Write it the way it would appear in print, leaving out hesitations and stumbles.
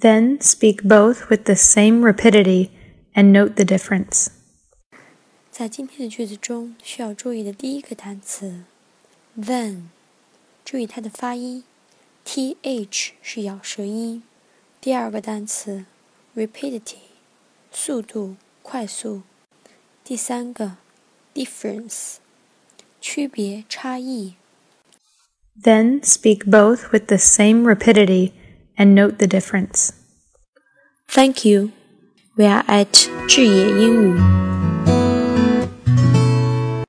Then speak both with the same rapidity and note the difference. 在今天的句子中需要注意的第一个单词 then， 注意它的发音 th 是咬舌音。第二个单词 rapidity， 速度快速。第三个 difference， 区别差异。Then speak both with the same rapidity and note the difference. Thank you. We are at 智野英语。